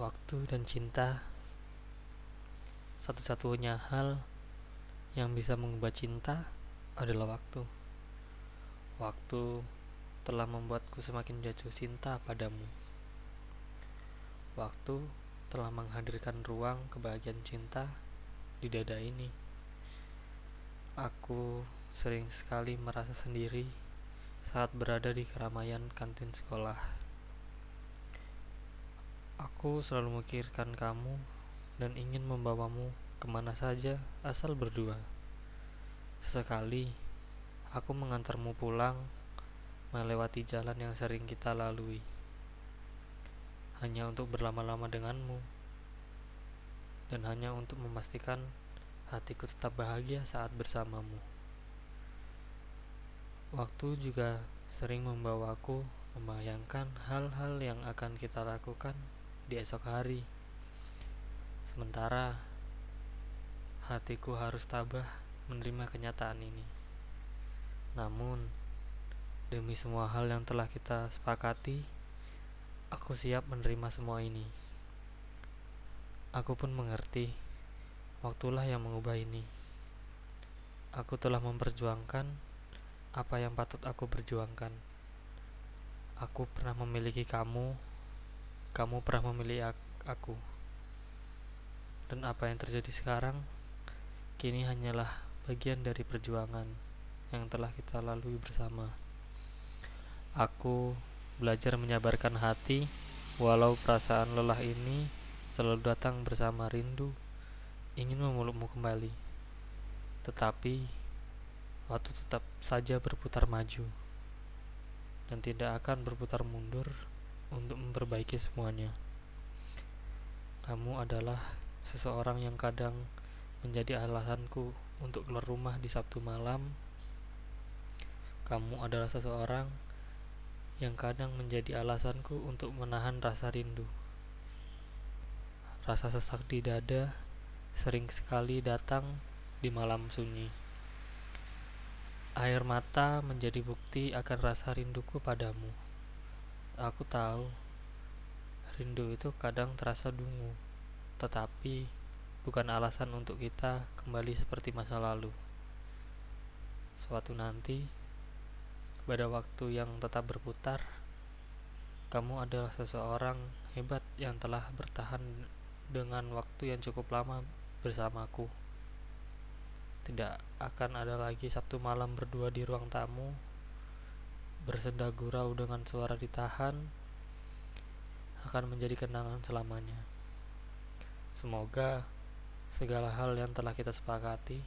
waktu dan cinta, satu-satunya hal yang bisa mengubah cinta adalah waktu. Waktu telah membuatku semakin jatuh cinta padamu. Waktu telah menghadirkan ruang kebahagiaan cinta di dada ini. Aku sering sekali merasa sendiri saat berada di keramaian kantin sekolah. Aku selalu memikirkan kamu dan ingin membawamu kemana saja asal berdua. Sesekali aku mengantarmu pulang, melewati jalan yang sering kita lalui, hanya untuk berlama-lama denganmu, dan hanya untuk memastikan hatiku tetap bahagia saat bersamamu. Waktu juga sering membawaku membayangkan hal-hal yang akan kita lakukan di esok hari. Sementara hatiku harus tabah menerima kenyataan ini. Namun, demi semua hal yang telah kita sepakati, aku siap menerima semua ini. Aku pun mengerti, waktulah yang mengubah ini. Aku telah memperjuangkan apa yang patut aku perjuangkan. Aku pernah memiliki kamu, kamu pernah memilih aku. Dan apa yang terjadi sekarang, kini hanyalah bagian dari perjuangan yang telah kita lalui bersama. Aku belajar menyabarkan hati, walau perasaan lelah ini selalu datang bersama rindu, ingin memelukmu kembali. Tetapi, waktu tetap saja berputar maju, dan tidak akan berputar mundur untuk memperbaiki semuanya. Kamu adalah seseorang yang kadang menjadi alasanku untuk keluar rumah di Sabtu malam. Kamu adalah seseorang yang kadang menjadi alasanku untuk menahan rasa rindu. Rasa sesak di dada sering sekali datang di malam sunyi. Air mata menjadi bukti akan rasa rinduku padamu. Aku tahu, rindu itu kadang terasa dungu, tetapi bukan alasan untuk kita kembali seperti masa lalu. Suatu nanti, pada waktu yang tetap berputar, kamu adalah seseorang hebat yang telah bertahan dengan waktu yang cukup lama bersamaku. Tidak akan ada lagi Sabtu malam berdua di ruang tamu, bersenda gurau dengan suara ditahan, akan menjadi kenangan selamanya. Semoga segala hal yang telah kita sepakati,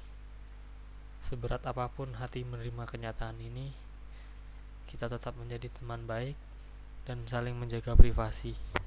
seberat apapun hati menerima kenyataan ini, kita tetap menjadi teman baik dan saling menjaga privasi.